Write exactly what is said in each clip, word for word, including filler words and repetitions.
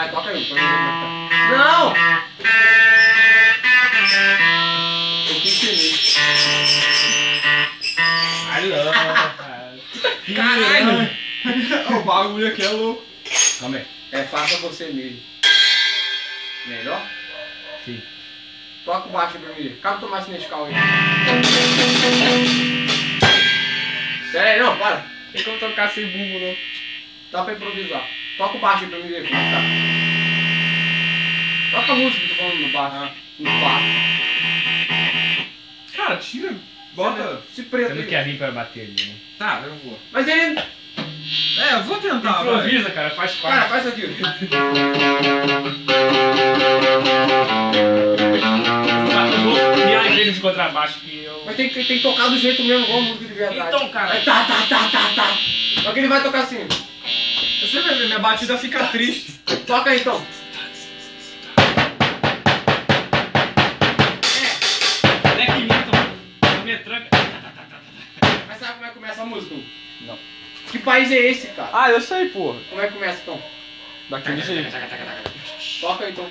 Vai, toca aí. Não! Eu quis feliz. Caralho, caralho. O bagulho aqui é louco. Calma aí. É faça você mesmo. Melhor? Sim. Toca o baixo pra mim. Acaba de tomar esse Nescau aí. Pera aí, não, para. Tem como tocar sem bumbo, não. Dá pra improvisar. Toca o baixo aí pra mim ver como tá. Toca a música que eu tô falando no baixo. No baixo. Cara, tira. Bota. Se preto. Você não quer vir pra bater ali, né? Tá, eu vou. Mas ele... É, eu vou tentar, velho. Improvisa, vai. Cara, faz parte. Cara, faz aqui. Viagem de contrabaixo que eu... Mas tem que, tem que tocar do jeito mesmo, igual a música de verdade. Então, cara... É, tá, tá, tá, tá, tá. Só que ele vai tocar assim. Você vai ver, minha batida fica triste. Toca aí, então. É. Não é que minto. Me tranca. Mas sabe como é que começa a música? Não. Que país é esse, cara? Ah, eu sei, porra. Como é que começa, então? Daquele jeito. Toca aí, então. Isso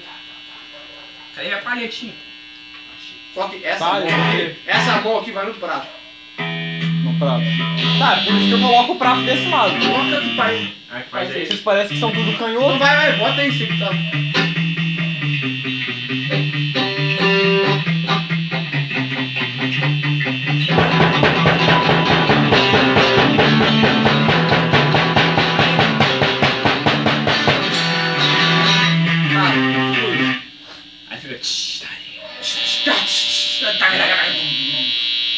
aí é palhetinho. Só que essa palhetinho. Bola aqui, essa bola aqui vai no prato. No prato. Tá, por isso que eu coloco o prato desse lado. Toca que país. Ah, que país é esse? Vocês parecem que são tudo canhoto. Não vai, vai, bota aí, Chico, tá?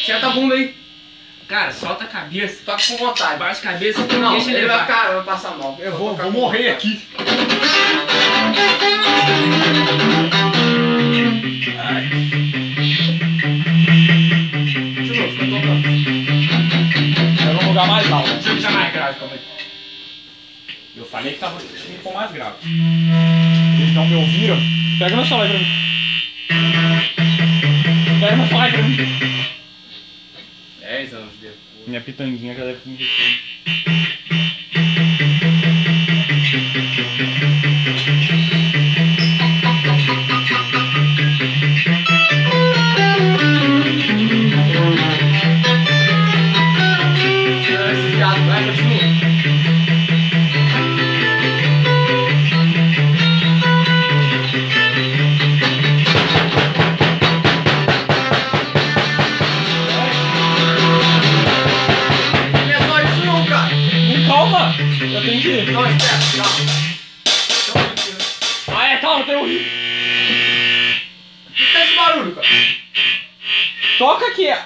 Senta a bunda aí. Cara, solta a cabeça. Toca com vontade. Baixa a cabeça. Não, deixa ele levar. Vai ficar, vai passar mal. Eu vou, vou morrer aqui. Ai. De novo, fica tocando. Eu vou jogar mais alto. Deixa eu deixar mais grave, calma aí. Eu falei que tava com mais grave. Eles não me ouviram. Pega meu celular pra mim. Pega meu celular pra mim. dez anos depois. Minha pitanguinha já deve ter me deixado. Esse gato vai, continua. Não, espera, calma. Ah, é, calma, tem um rio. O que é esse barulho, cara? Toca aqui. Ah,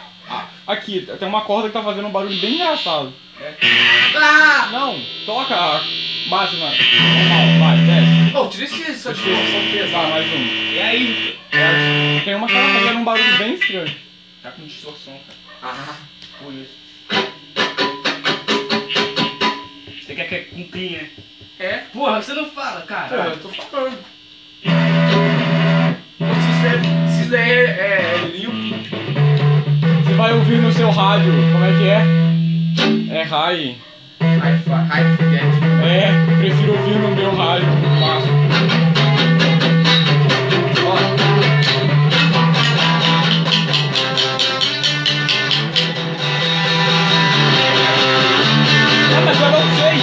aqui, tem uma corda que tá fazendo um barulho bem engraçado. É. Ah! Não, toca. Bate, mano. Normal, vai, desce. Ô, oh, tira esse, essa distorção pesada, mais um. E aí? É, tem uma cara fazendo um barulho bem estranho. Tá com distorção, cara. Ah, por isso. Você quer que é com clean, né? É? Porra, você não fala, cara. Porra, eu tô falando. Se isso daí é limpo, você vai ouvir no seu rádio. Como é que é? É high. High forget. É, prefiro ouvir no meu rádio. Ah, mas eu não sei.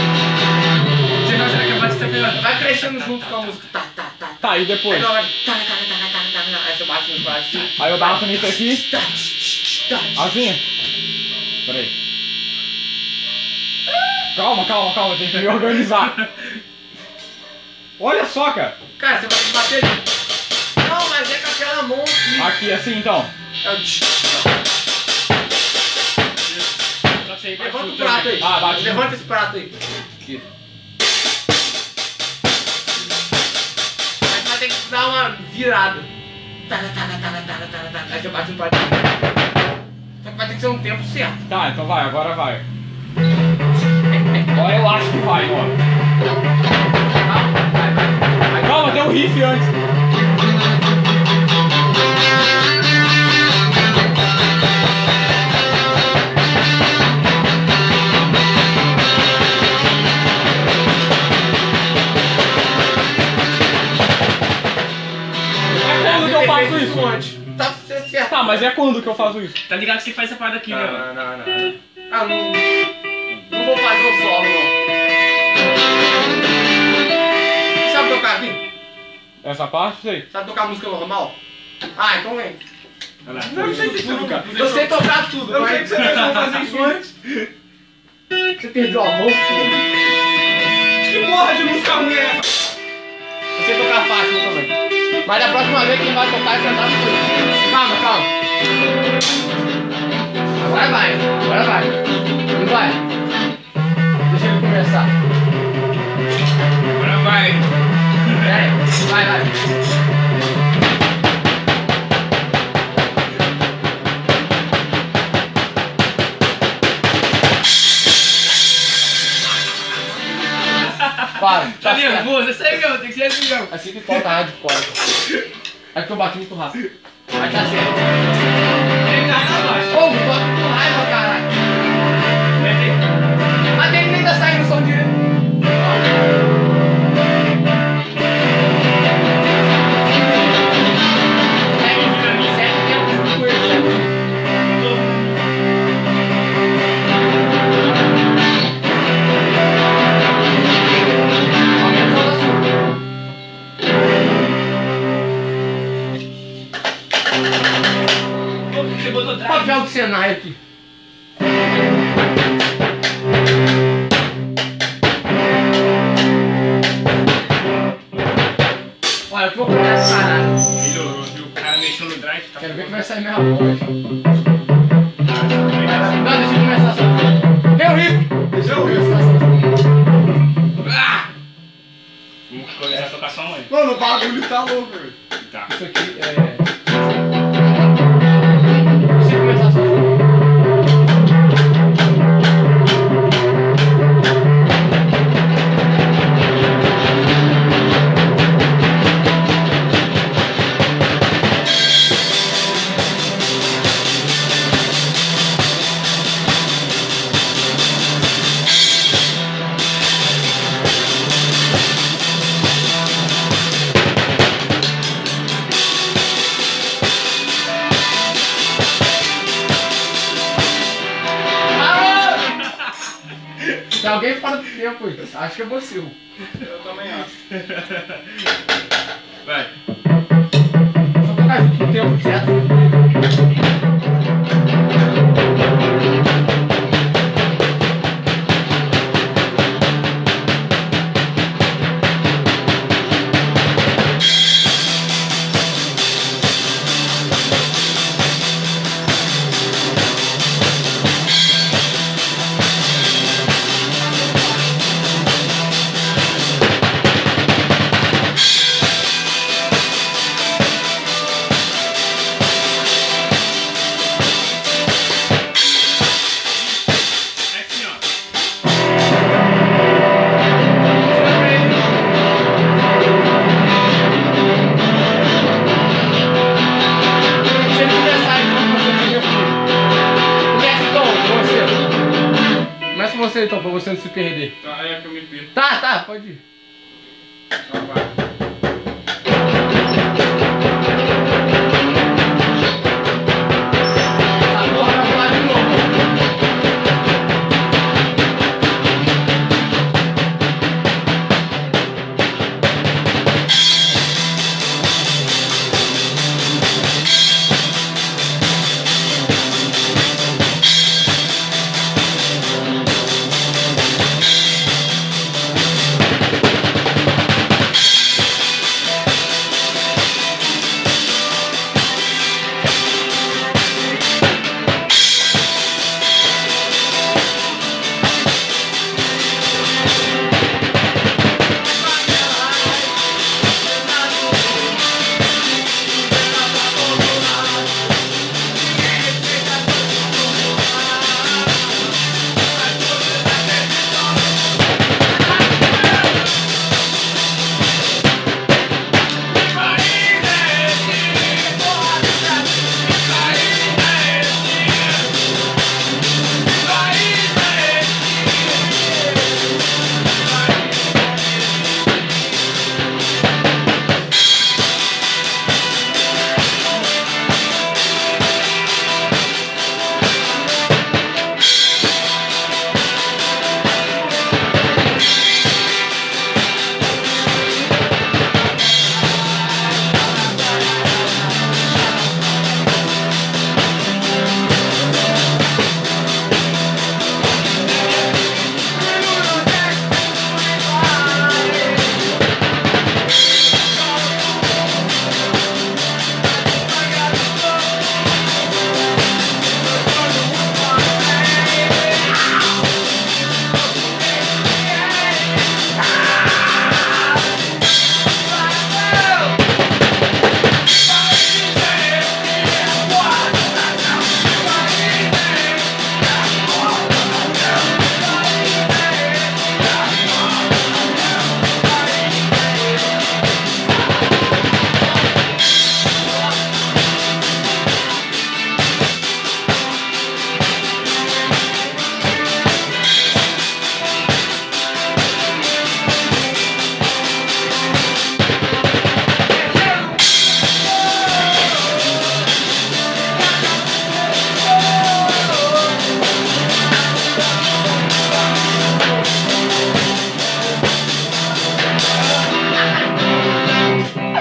Vai crescendo junto com a música. Tá, tá, tá. Tá, e depois? Aí você bate nos braços. Aí eu bato nisso aqui. Assim. Peraí. Calma, calma, calma. Tem que me organizar. Olha só, cara. Cara, você vai bater. Não, mas é com aquela mão aqui. Aqui, assim então. É o... Levanta o prato aí. Ah, bate. Levanta esse prato aí. Aqui. Mas tem que dar uma virada. Taca, taca, taca, taca, taca, taca. Aí você bate no prato. Só que vai ter que ser um tempo certo. Tá, então vai, agora vai. Agora eu acho que vai, mano. Calma, vai, vai, vai. Calma, deu um riff antes. faz isso antes. Tá, certo. Tá, mas é quando que eu faço isso? Tá ligado que você faz essa parada aqui, não, né? Não, não, não. Ah, não. Não vou fazer o solo, não. Sabe tocar aqui? Essa parte, sei. Sabe tocar música normal? Ah, então vem. Não, não, não sei se tudo, cara. Eu sei tocar tudo, mas eu sei que vocês vão fazer isso antes. Você perdeu a mão? Que porra de música ruim é essa? Eu sei tocar Fátima também. Mas da próxima vez quem vai tocar é cantar tudo. Calma, calma. Agora vai, agora vai. Não vai. Deixa ele começar. Agora vai. É, vai, vai. Para, tá nervoso, isso aí mesmo, tem que ser assim mesmo. Assim que falta a rádio fora. É porque eu bati muito rápido. Vai tá certo. Tem caralho, ô, bota com raiva, caralho. Mas ele nem tá saindo o som direito. Papel do Senai aqui. Olha, eu vou colocar essa parada. Melhorou, viu? O cara mexeu no drive. Tá. Quero ver que vai sair minha voz. Não, deixa eu começar só. Deu rico! Deixa eu começar só. Ah! Vamos começar a tocar só amanhã. Mano, o bagulho tá louco, velho. Tá. Isso aqui é... Alguém fala do tempo, acho que é você. Eu também acho. Vai. Só tocar junto com o tempo, certo? Então, pra você não se perder. Tá, é que eu me perco. Tá, tá, pode ir. Tá, vai.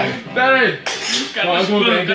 Caralho. Pera aí. O cara tá chupando.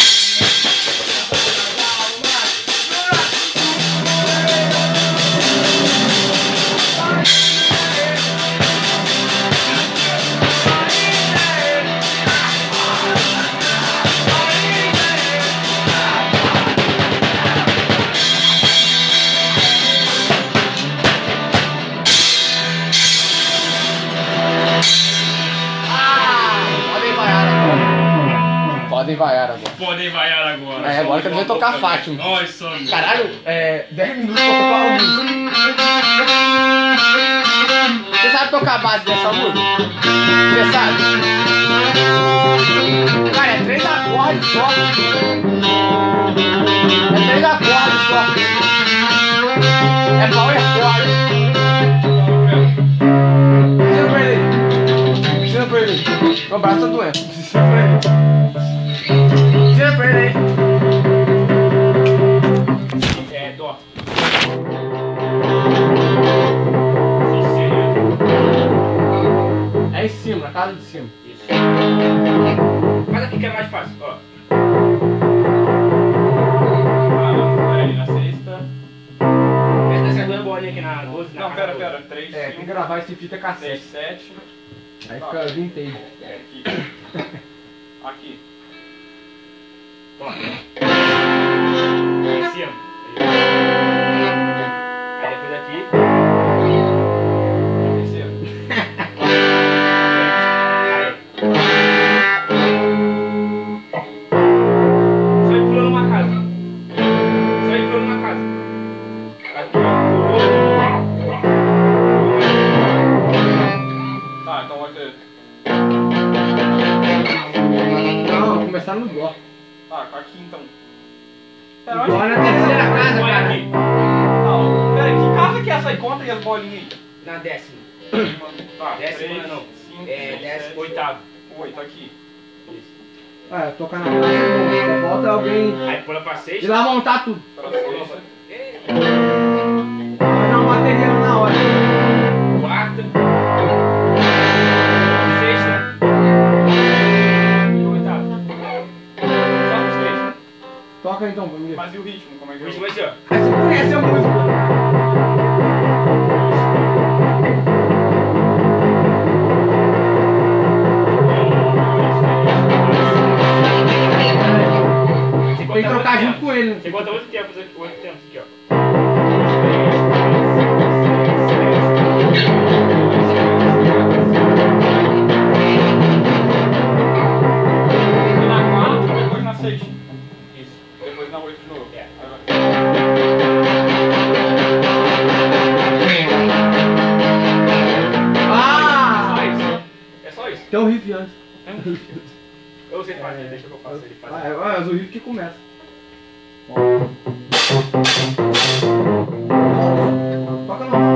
Podem vaiar agora. Podem vaiar agora. É, agora que ele vai tocar a Fátima. Olha só. Caralho, é. dez minutos pra tocar uma música. Você sabe tocar a base dessa música? Você sabe? Cara, é três acordes só. É três acordes só. É power chord. Precisa perder. Precisa perder. Meu braço tá doendo. Precisa perder. Tira pra ele aí. É, dó. É em cima, na casa de cima. Isso. Mas aqui que é mais fácil, ó. Peraí, na sexta. Essa é a segunda bolinha aqui na doze. Não, pera, pera. três, é, tem que gravar esse fita cacete. seis, sete. Aí fica vinte. É aqui. Aqui. Ó, aí em cima. Aí depois aqui. Aí em cima. Aí. Só ir pulando uma casa. Só ir pulando uma casa. Tá, então aqui. Não, começar no dó. Ah, tá aqui então. Pera, olha na terceira casa, cara. Aqui. Não, pera aí, que casa que é essa aí? Conta aí as bolinhas aí. Na décima. Tá, décima três, não. Cinco, é, décima. Oitavo. Oito, aqui. Isso. É, tocar na casa, só falta alguém. Aí pula pra sexta. E lá montar tudo. Pra sexta. Vai dar um baterino na hora. Quarta. Toca então, vamos ver. Mas e o ritmo? Como é que é? O ritmo vai ser, ó. Mas você conhece a música? Você tem que trocar junto com ele, né? Você bota outro tempo, outro tempo aqui, ó. E na quarta, depois na sexta. Depois na oito de novo. É. Ah! É só isso. É só isso. Tem um riff antes. Tem um riff antes. Eu sei fazer, é, deixa que eu faço ele fazer. Ah, é, mas o riff que começa. Bom. Toca no.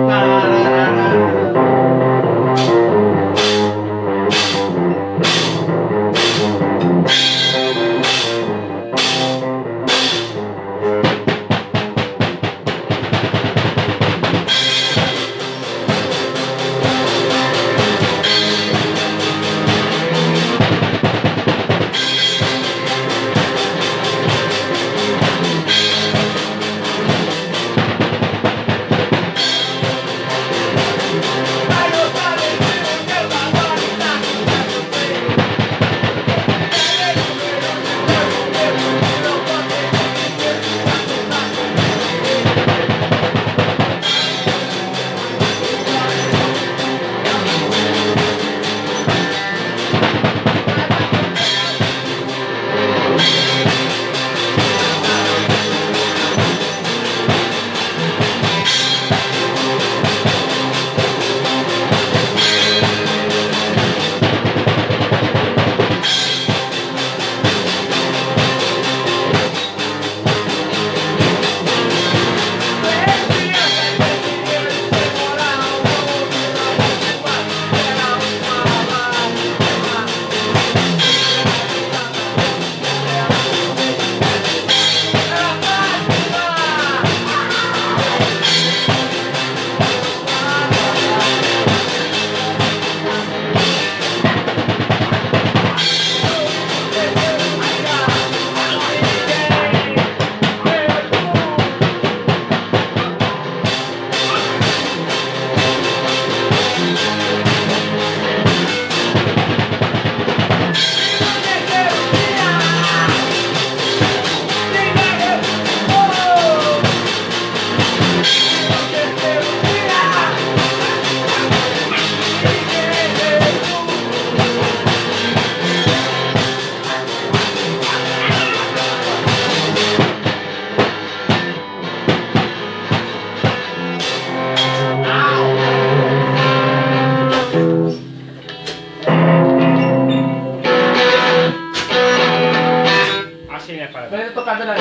quadrado.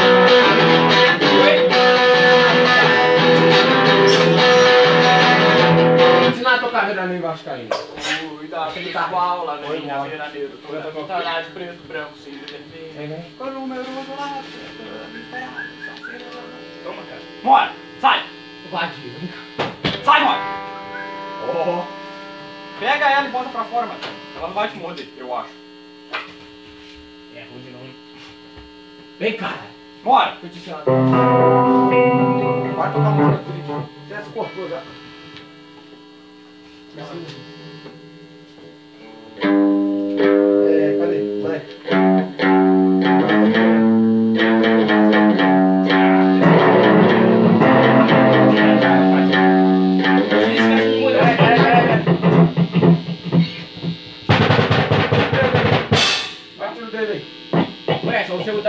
Ensina a tocar veraneio em Vascaíno. Cuidado, aquele carro lá, né? O veraneiro. Tá de preto, branco, cinza, vermelho. Qual o número do lado? Toma, cara. Mora! Sai! Vadio. Sai, mora! Oh. Pega ela e bota pra fora, mano. Ela não vai te morder, eu acho. É ruim de nome. Vem, cara! Bora! Eu te chamo. Vai tocar a música direitinho. Você se cortou já. É, cadê? Vai.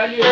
Thank you.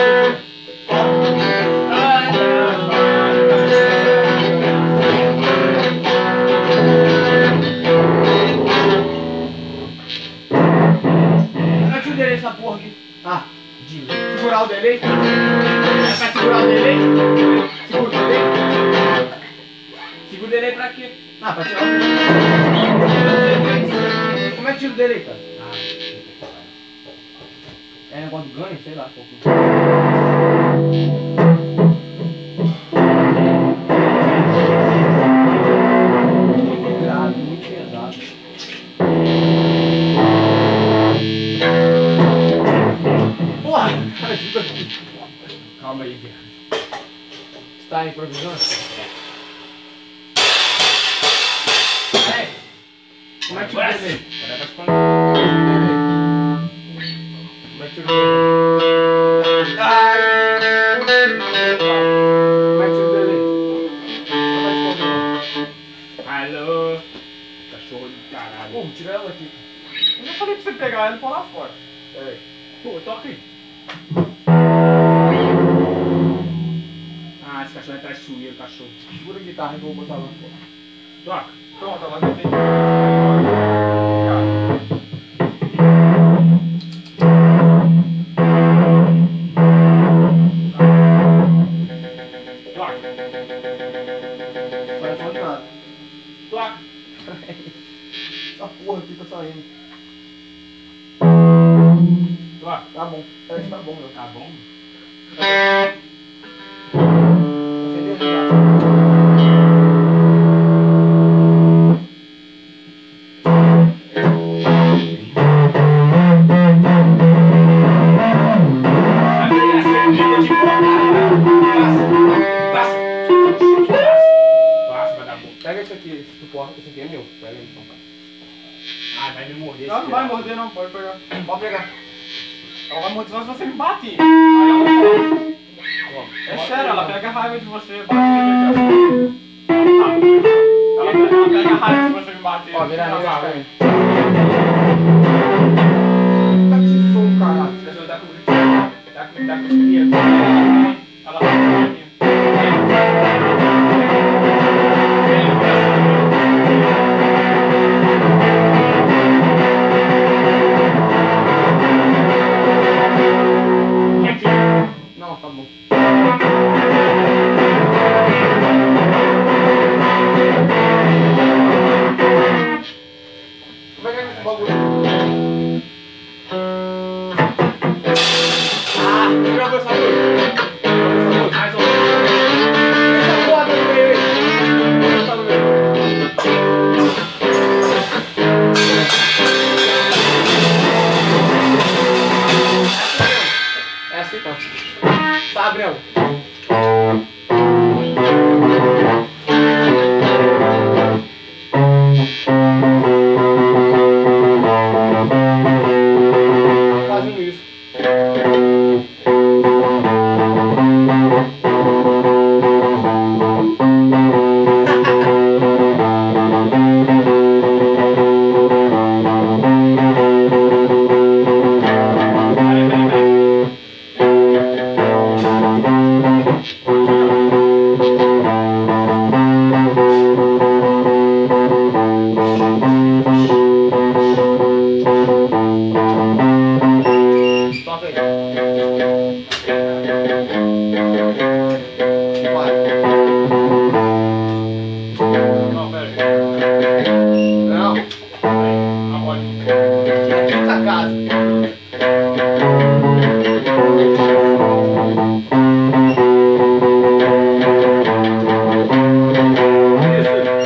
da casa.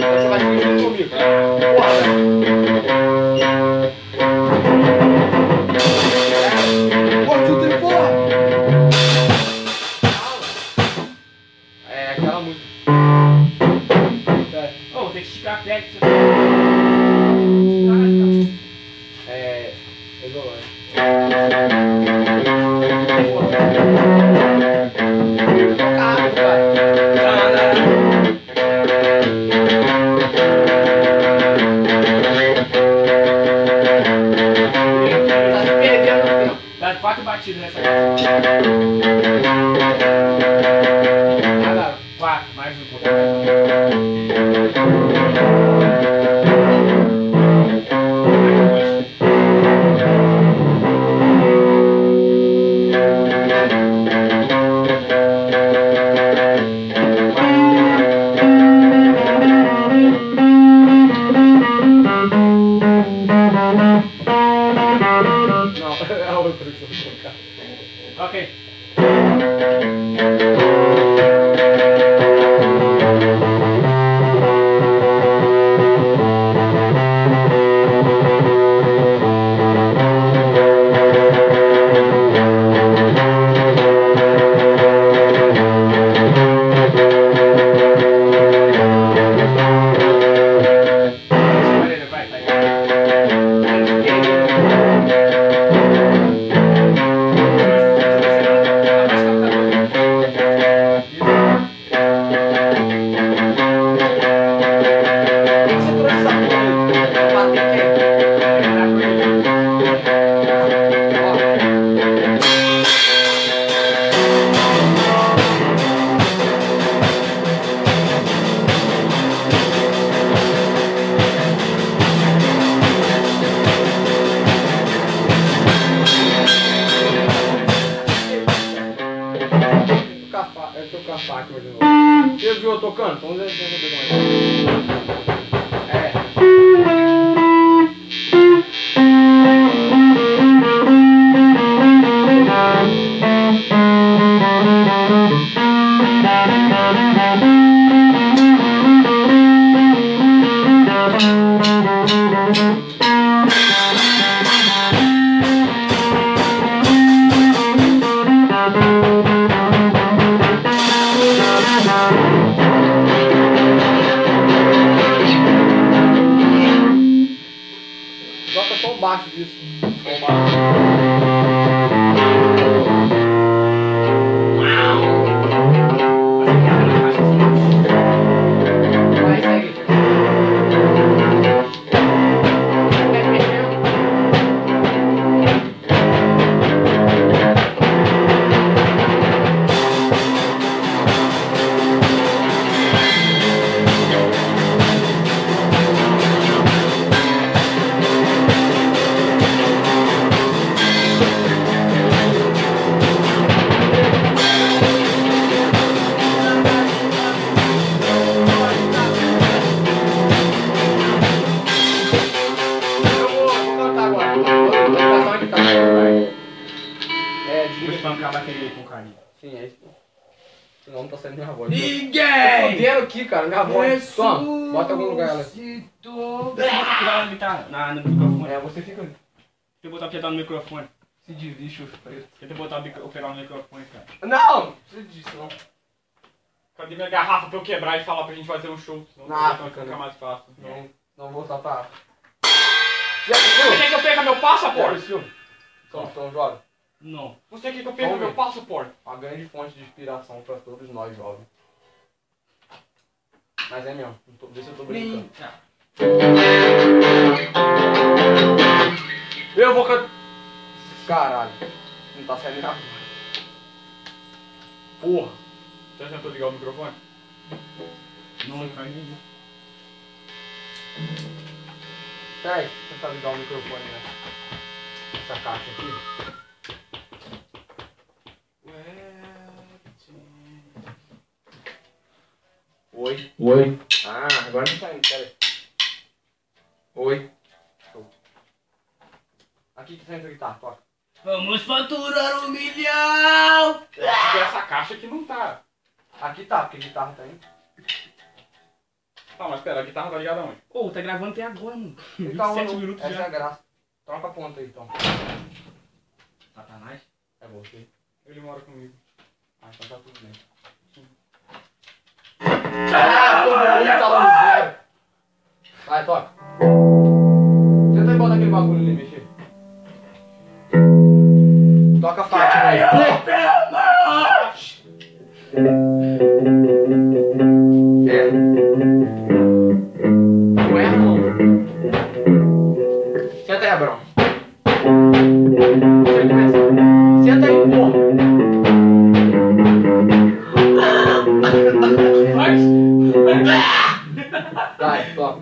Você vai fingir comigo. Porra! Porra, tudo tem porra! É aquela música. Ô, vou ter que esticar a crédito. Batido nessa casa. Cada quatro, mais um pouco. Ok. Tocar Fátima de novo. Você viu eu tocando? Vamos ver se eu vou pegar mais. É. Baixo disso. Sim, é isso. Senão não tá saindo minha voz. Ninguém! Fodendo aqui, cara, minha voz. Toma, bota em algum lugar ela. Na, no microfone. É, você fica. Tem que botar o pedal no microfone. Se divide, chufa preto. Tem que botar o pedal no microfone, cara. Não! Não disso, não. Cadê minha garrafa pra eu quebrar e falar pra gente fazer um show? Senão não, não fica mais fácil. Não, não vou soltar. Você quer que eu pega meu passaporte? Então, então joga. Não. Você quer que eu pegue meu passaporte? Uma grande fonte de inspiração pra todos nós jovens. Mas é mesmo, deixa eu tô brincando. Eu vou cantar. Caralho, não tá saindo nada. Porra. Você já tentou ligar o microfone? Não, não caiu. Peraí, tentar ligar o microfone, né? Essa caixa aqui. Oi. Oi. Ah, agora não tá indo, pera aí. Oi. Show. Aqui. aqui que sai essa guitarra, toca. Vamos faturar um milhão! Porque essa caixa aqui não tá. Aqui tá, porque a guitarra tá aí. Tá, mas pera, a guitarra tá ligada aonde? Ô, oh, tá gravando até agora, mano. vinte e sete minutos essa já. Essa é a graça. Troca a ponta aí, então. Satanás? É você. Ele mora comigo. Ah, então tá tudo bem. Caraca, vai, toca. Tenta aí botar aquele bagulho ali, mexer. Toca a Fátima aí. É. Não erra, não. Senta aí, Abrão. Senta aí, porra. Vai, toca.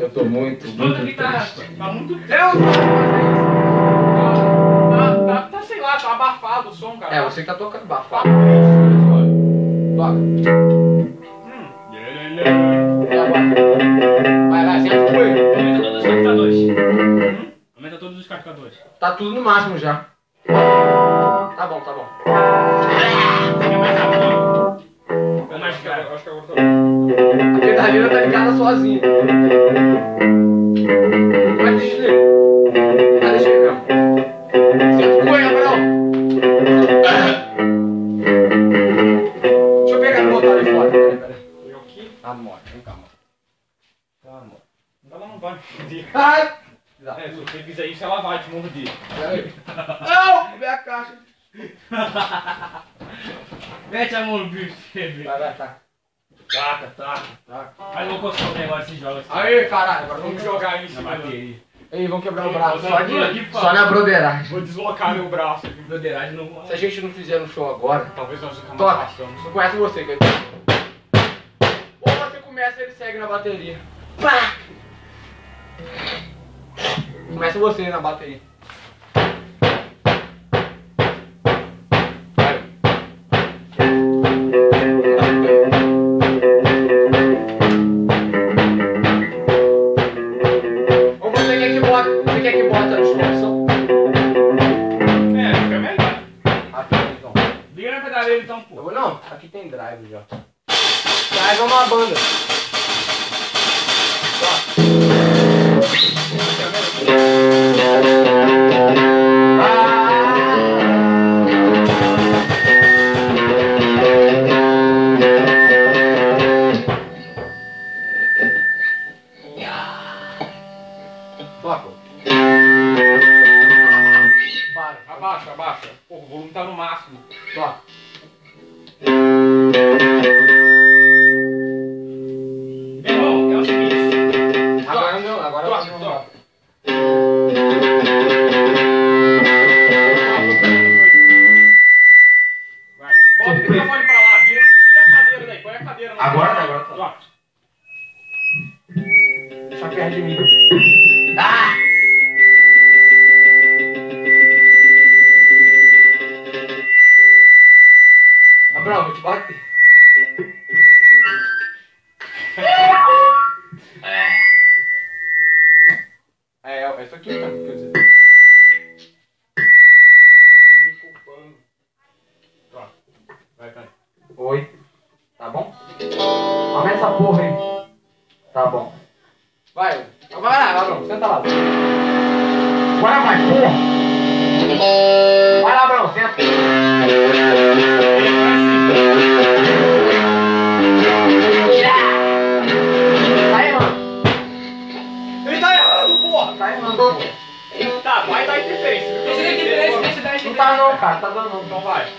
Eu tô muito, muito triste. Tá muito triste. Eu não sei. Tá, tá, tá, sei lá, tá abafado o som, cara. É, você que tá tocando abafado. Toca. Vai, vai, senta. Aumenta todos os cartadores. Aumenta todos os cartadores. Tá tudo no máximo já. Tá bom, tá bom. Fica mais rápido. Eu acho que agora tá bom. A guitarra tá ligada sozinha. Vai, desliga. Vai, desliga mesmo. Senta o coelho, Gabriel. Deixa eu pegar e botar ali fora. Peraí, peraí. Eu aqui? Tá morto, vem cá, mano. Tá morto. Então ela não vai me foder. Ai! É, se você fizer isso, ela vai te morder. Peraí. Não! Vem a caixa. Mete a mão no bicho, velho. Vai, vai, tá. Taca, taca, taca. Aí não consigo o negócio e joga assim. Aí, caralho, agora vamos jogar aí em cima. Aí, vamos quebrar o braço. Só, de, só na broderagem. Vou deslocar meu braço. Broderagem não vai. Se a gente não fizer no show agora, talvez nós ficamos passando. Só conhece você, cara. Ou você começa e ele segue na bateria. Pá! Começa você na bateria. Ele tá Porra, tá errando. Tá, vai dar interferência. Não, não tá não, cara, tá dando não, então vai. Yeah.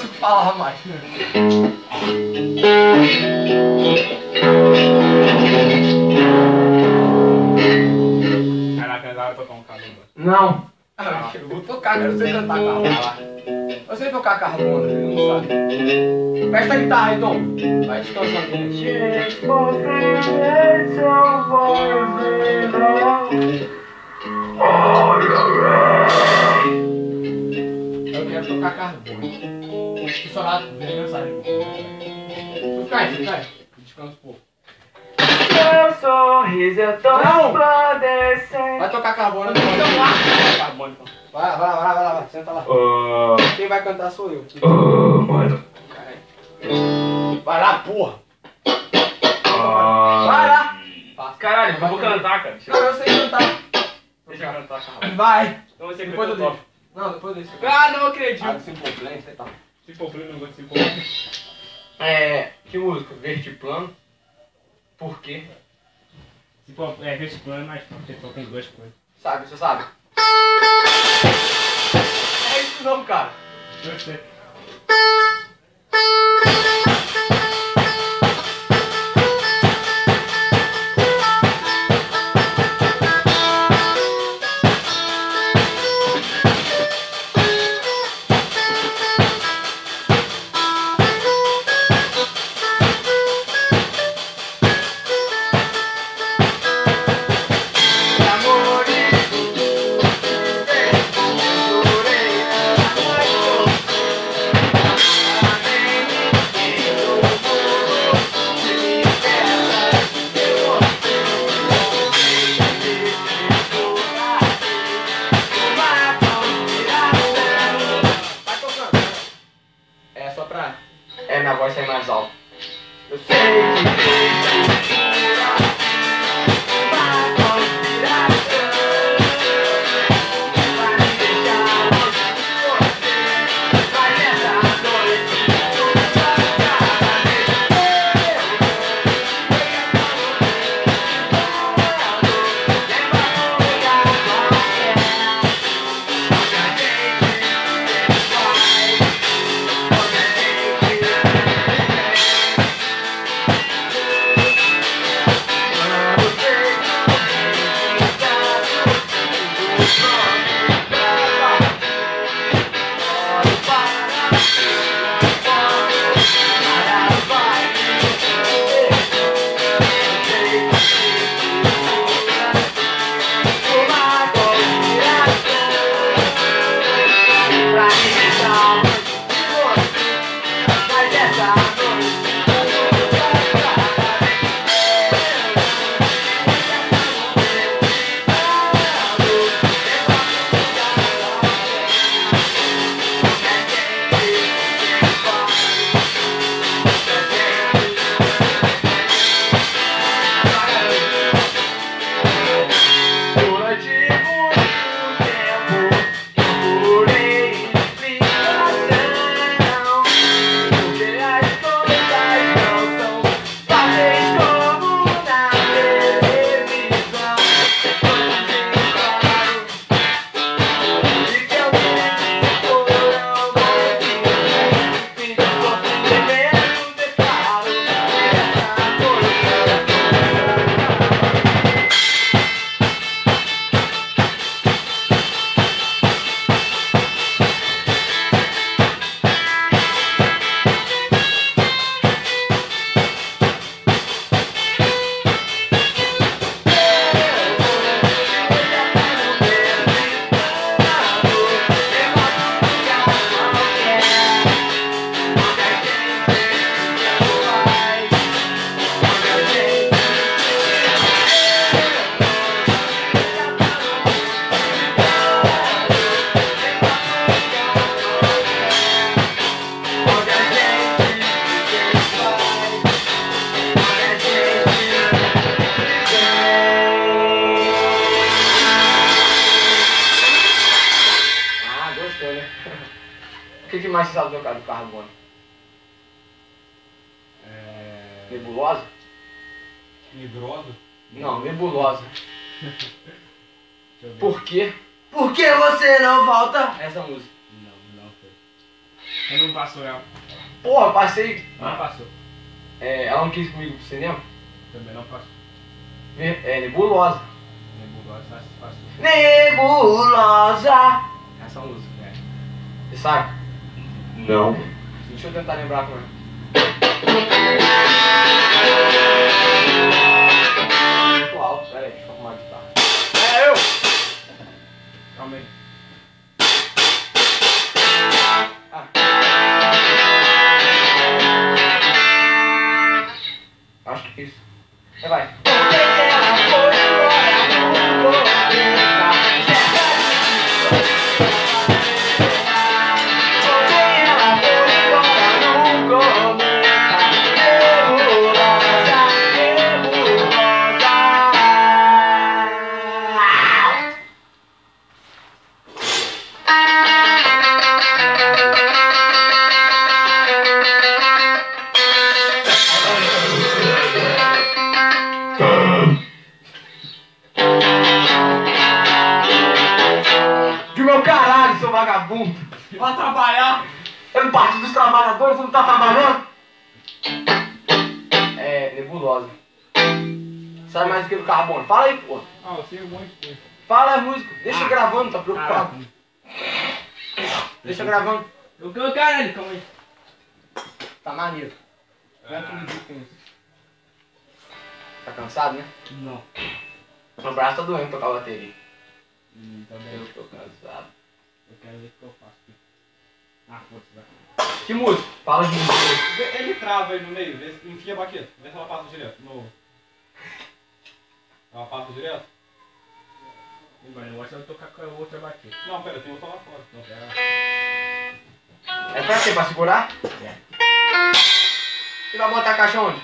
consigo falar mais. Caraca, é da hora tocar um calombra. Não. Ah, eu vou tocar, cara. Eu sei cantar calombra. Eu sei tocar calombra, ele não sabe. Presta a guitarra aí, Tom. Vai descansando. Eu quero tocar carbono. Acho que o sonato vem mensagem um pouco. Cai, cai. Descansa um pouco. Seu sorriso é tão espadecente. Vai tocar carbono. Carbono. Vai, vai, vai, vai, vai. Senta lá. Uh... Quem vai cantar sou eu. Uh, mano. Caralho. Vai lá, porra. Uh... Vai lá. Caralho, eu vou cantar, cara. Não, eu sei cantar. Deixa eu cantar, caralho. Vai. Então você depois eu deixo. Não, depois eu deixo. Ah, não acredito. Ah, se problema, você tá. Se problema, não gosto de se problema. É, que música? Vertiplano. Por quê? Se for, é, Vertiplano, mas você toca em duas coisas. Sabe, você sabe? É isso não, cara. Eu sei. Por que você não volta? Essa música. Não, não foi. Ela não passou, ela. Porra, passei. Não passou. É, ela não quis ir comigo pro cinema? Também não passou. É, nebulosa. Nebulosa, passou. Nebulosa! Essa música, né? Você sabe? Não. Deixa eu tentar lembrar com ela. Muito alto, peraí, deixa eu arrumar a guitarra. É eu! Calma aí. Ah. Acho que é isso. Aí vai. Vai trabalhar! É um partido dos trabalhadores, você não tá trabalhando? É, nebulosa. Sai mais do que do carbono. Fala aí, porra. Ah, eu sei um monte de coisa. Fala a música. Deixa ah, gravando, tá preocupado? Caramba. Deixa gravando. Eu quero caralho, calma aí. Tá maneiro. Tá cansado, né? Não. Meu braço tá doendo tocar a bateria. Hum, tá bem. Eu tô cansado. Eu quero ver o que eu faço aqui. Ah, força, vai. Que música? Fala de música. Ele trava aí no meio, vê se enfia a baqueta. Vê se ela passa direto. No... Ela passa direto? Não, eu acho que ela tocar com a outra baqueta. Não, pera, tem outra lá fora. Não, pera. É pra quê? Pra segurar? É. Você vai botar a caixa onde?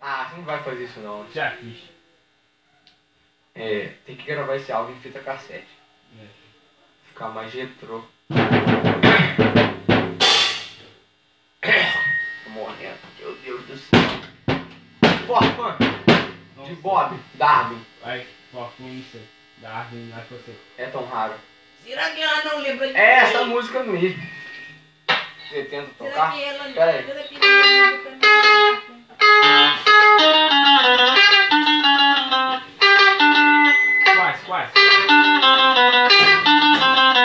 Ah, você não vai fazer isso não. Já fiz. É, tem que gravar esse álbum em fita cassete. É. Ficar mais retrô. Tô morrendo, meu Deus do céu. Forfã de Bob Darwin. Vai, Forfã, isso. Darwin, acho que você. É tão raro. Será que ela não lembra de mim? É essa música mesmo. Você tenta tocar? Pera aí. Quase, quase. Ela não me dá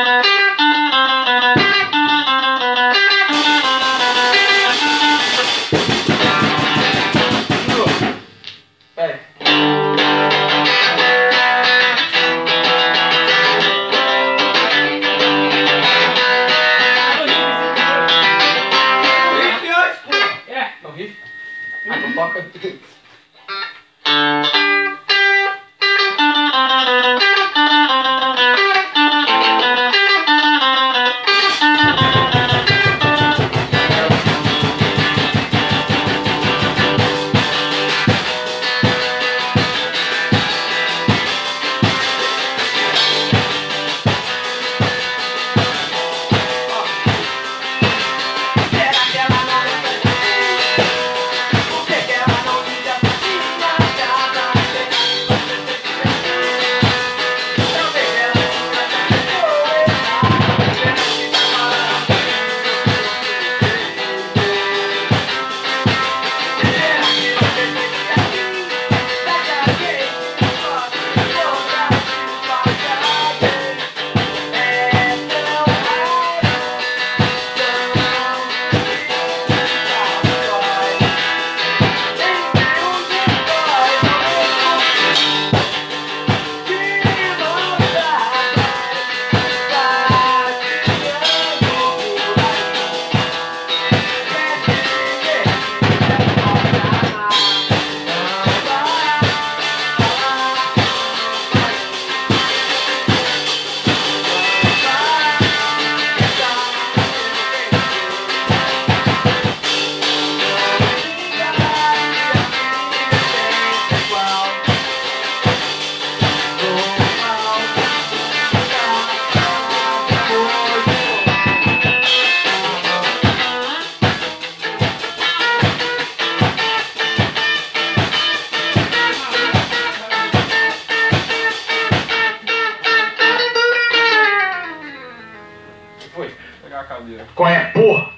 a cadeira. Qual é, porra?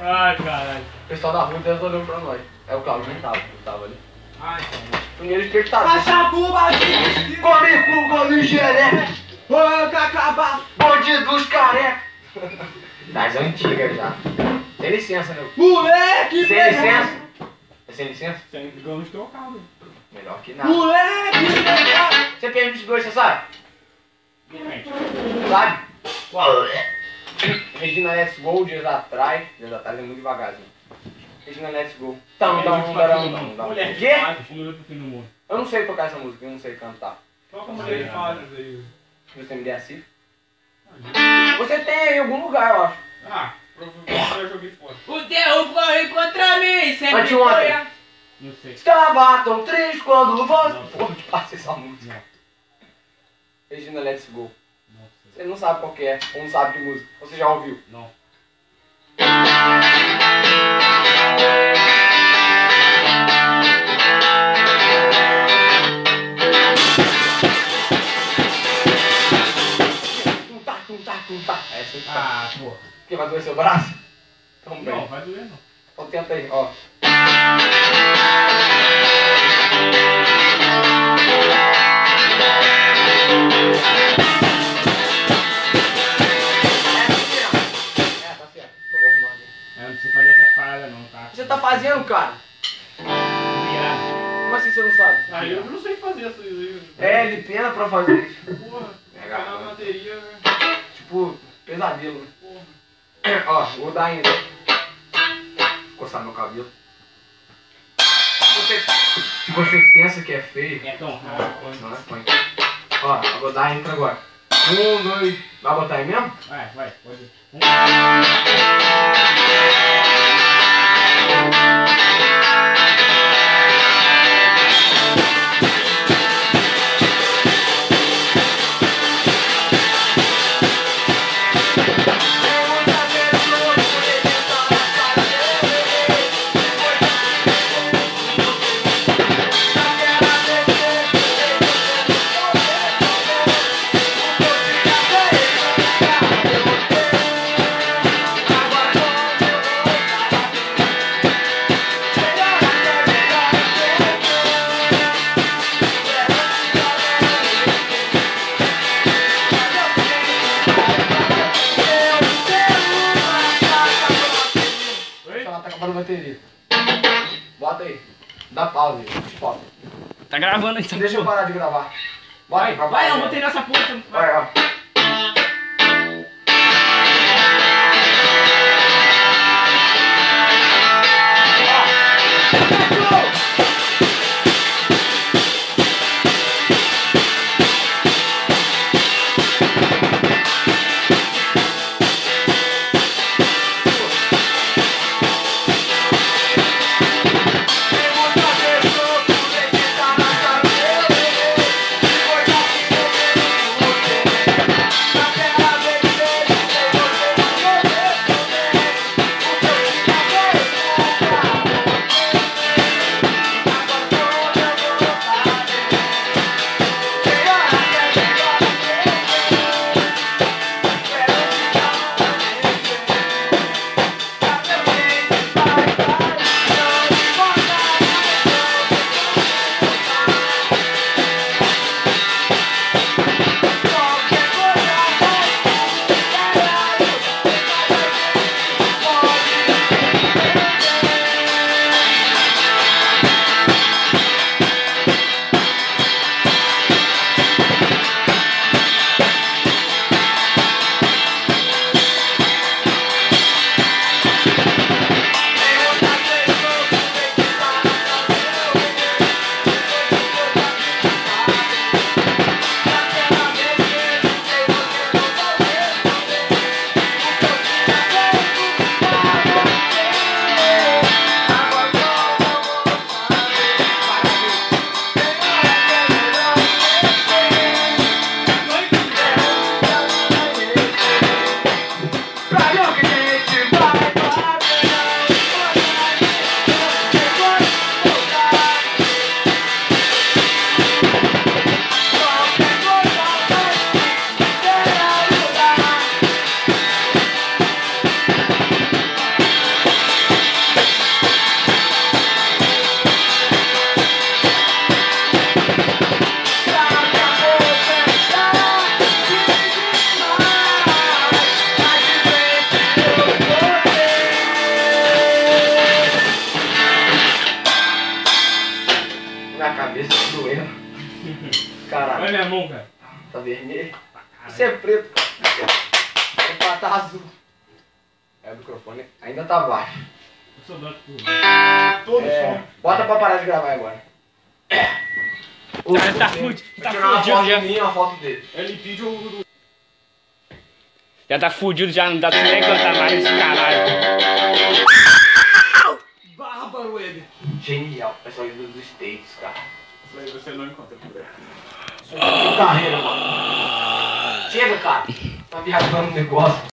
Ai, caralho. O pessoal da rua Deus olhou pra nós. É o Claudio nem tava, ele tava ali. Ai, caralho. Primeiro que ele tá. Cachabuba, gente! Come com o golinho xereca! Vamos acabar! Bonde dos carecas! Das antigas já. Sem licença, né? Moleque! Sem licença! É sem licença? Sem ganhos trocados. Melhor que nada. Moleque! Você tem vinte e dois, você sabe? Sabe? Qual? Regina Let's Go, dias atrás. Dias atrás é muito devagarzinho. Regina Let's Go. Tão, tão, tão, tão, tão. Mulher, quê? Eu não sei tocar essa música, eu não sei cantar. Qual que a mulher faz aí? Você me der a cifra? Você tem em algum lugar, eu acho. Ah, provavelmente eu joguei fora. O teu corre contra mim, sempre foi a... Não sei. Estava tão triste quando você... Porra, que passa essa música. Não. Regina Let's Go. Não sei. Você não sabe qual que é, ou não sabe de música. Ou você já ouviu? Não. É assim, tá. Ah, porra. Porque vai doer seu braço? Então, não, bem. Vai doer não. Então tenta aí, ó. É, tá certo. Tô bom arrumar aqui. Eu não preciso fazer essas paradas não, tá? Você tá fazendo, cara? Como assim você não sabe? Ah, eu não sei fazer essas coisas. É, ele pena pra fazer isso. Porra, pegar na bateria, velho. Pô, pesadelo. Porra. Ó, vou dar ainda. Coçar meu cabelo. Você, se você pensa que é feio. É tão raro. Não é põe. Ó, eu vou dar ainda agora. Um, dois. Vai botar aí mesmo? Vai, vai, pode ir. Um. Bota aí, dá pausa aí, stop. Tá gravando aí, tá? Deixa eu parar de gravar. Bota aí, vai, vai, eu botei nessa porra. Vai, ó. Tá vermelho? Isso é preto, cara. Tá, tá azul. É o microfone. Ainda tá baixo. Eu sou branco tudo. Todo é, som. Bota pra parar de gravar agora. O, cara, o, tá fudido. Tá fudido já. Mim, uma foto dele. Ele pediu o... Já tá fudido, já não dá pra nem cantar mais esse caralho. Bárbaro ele. Genial. Essa vida dos States, cara. Isso aí você não encontra por aqui. Carreira, mano. Chega, cara. Tá viajando no negócio.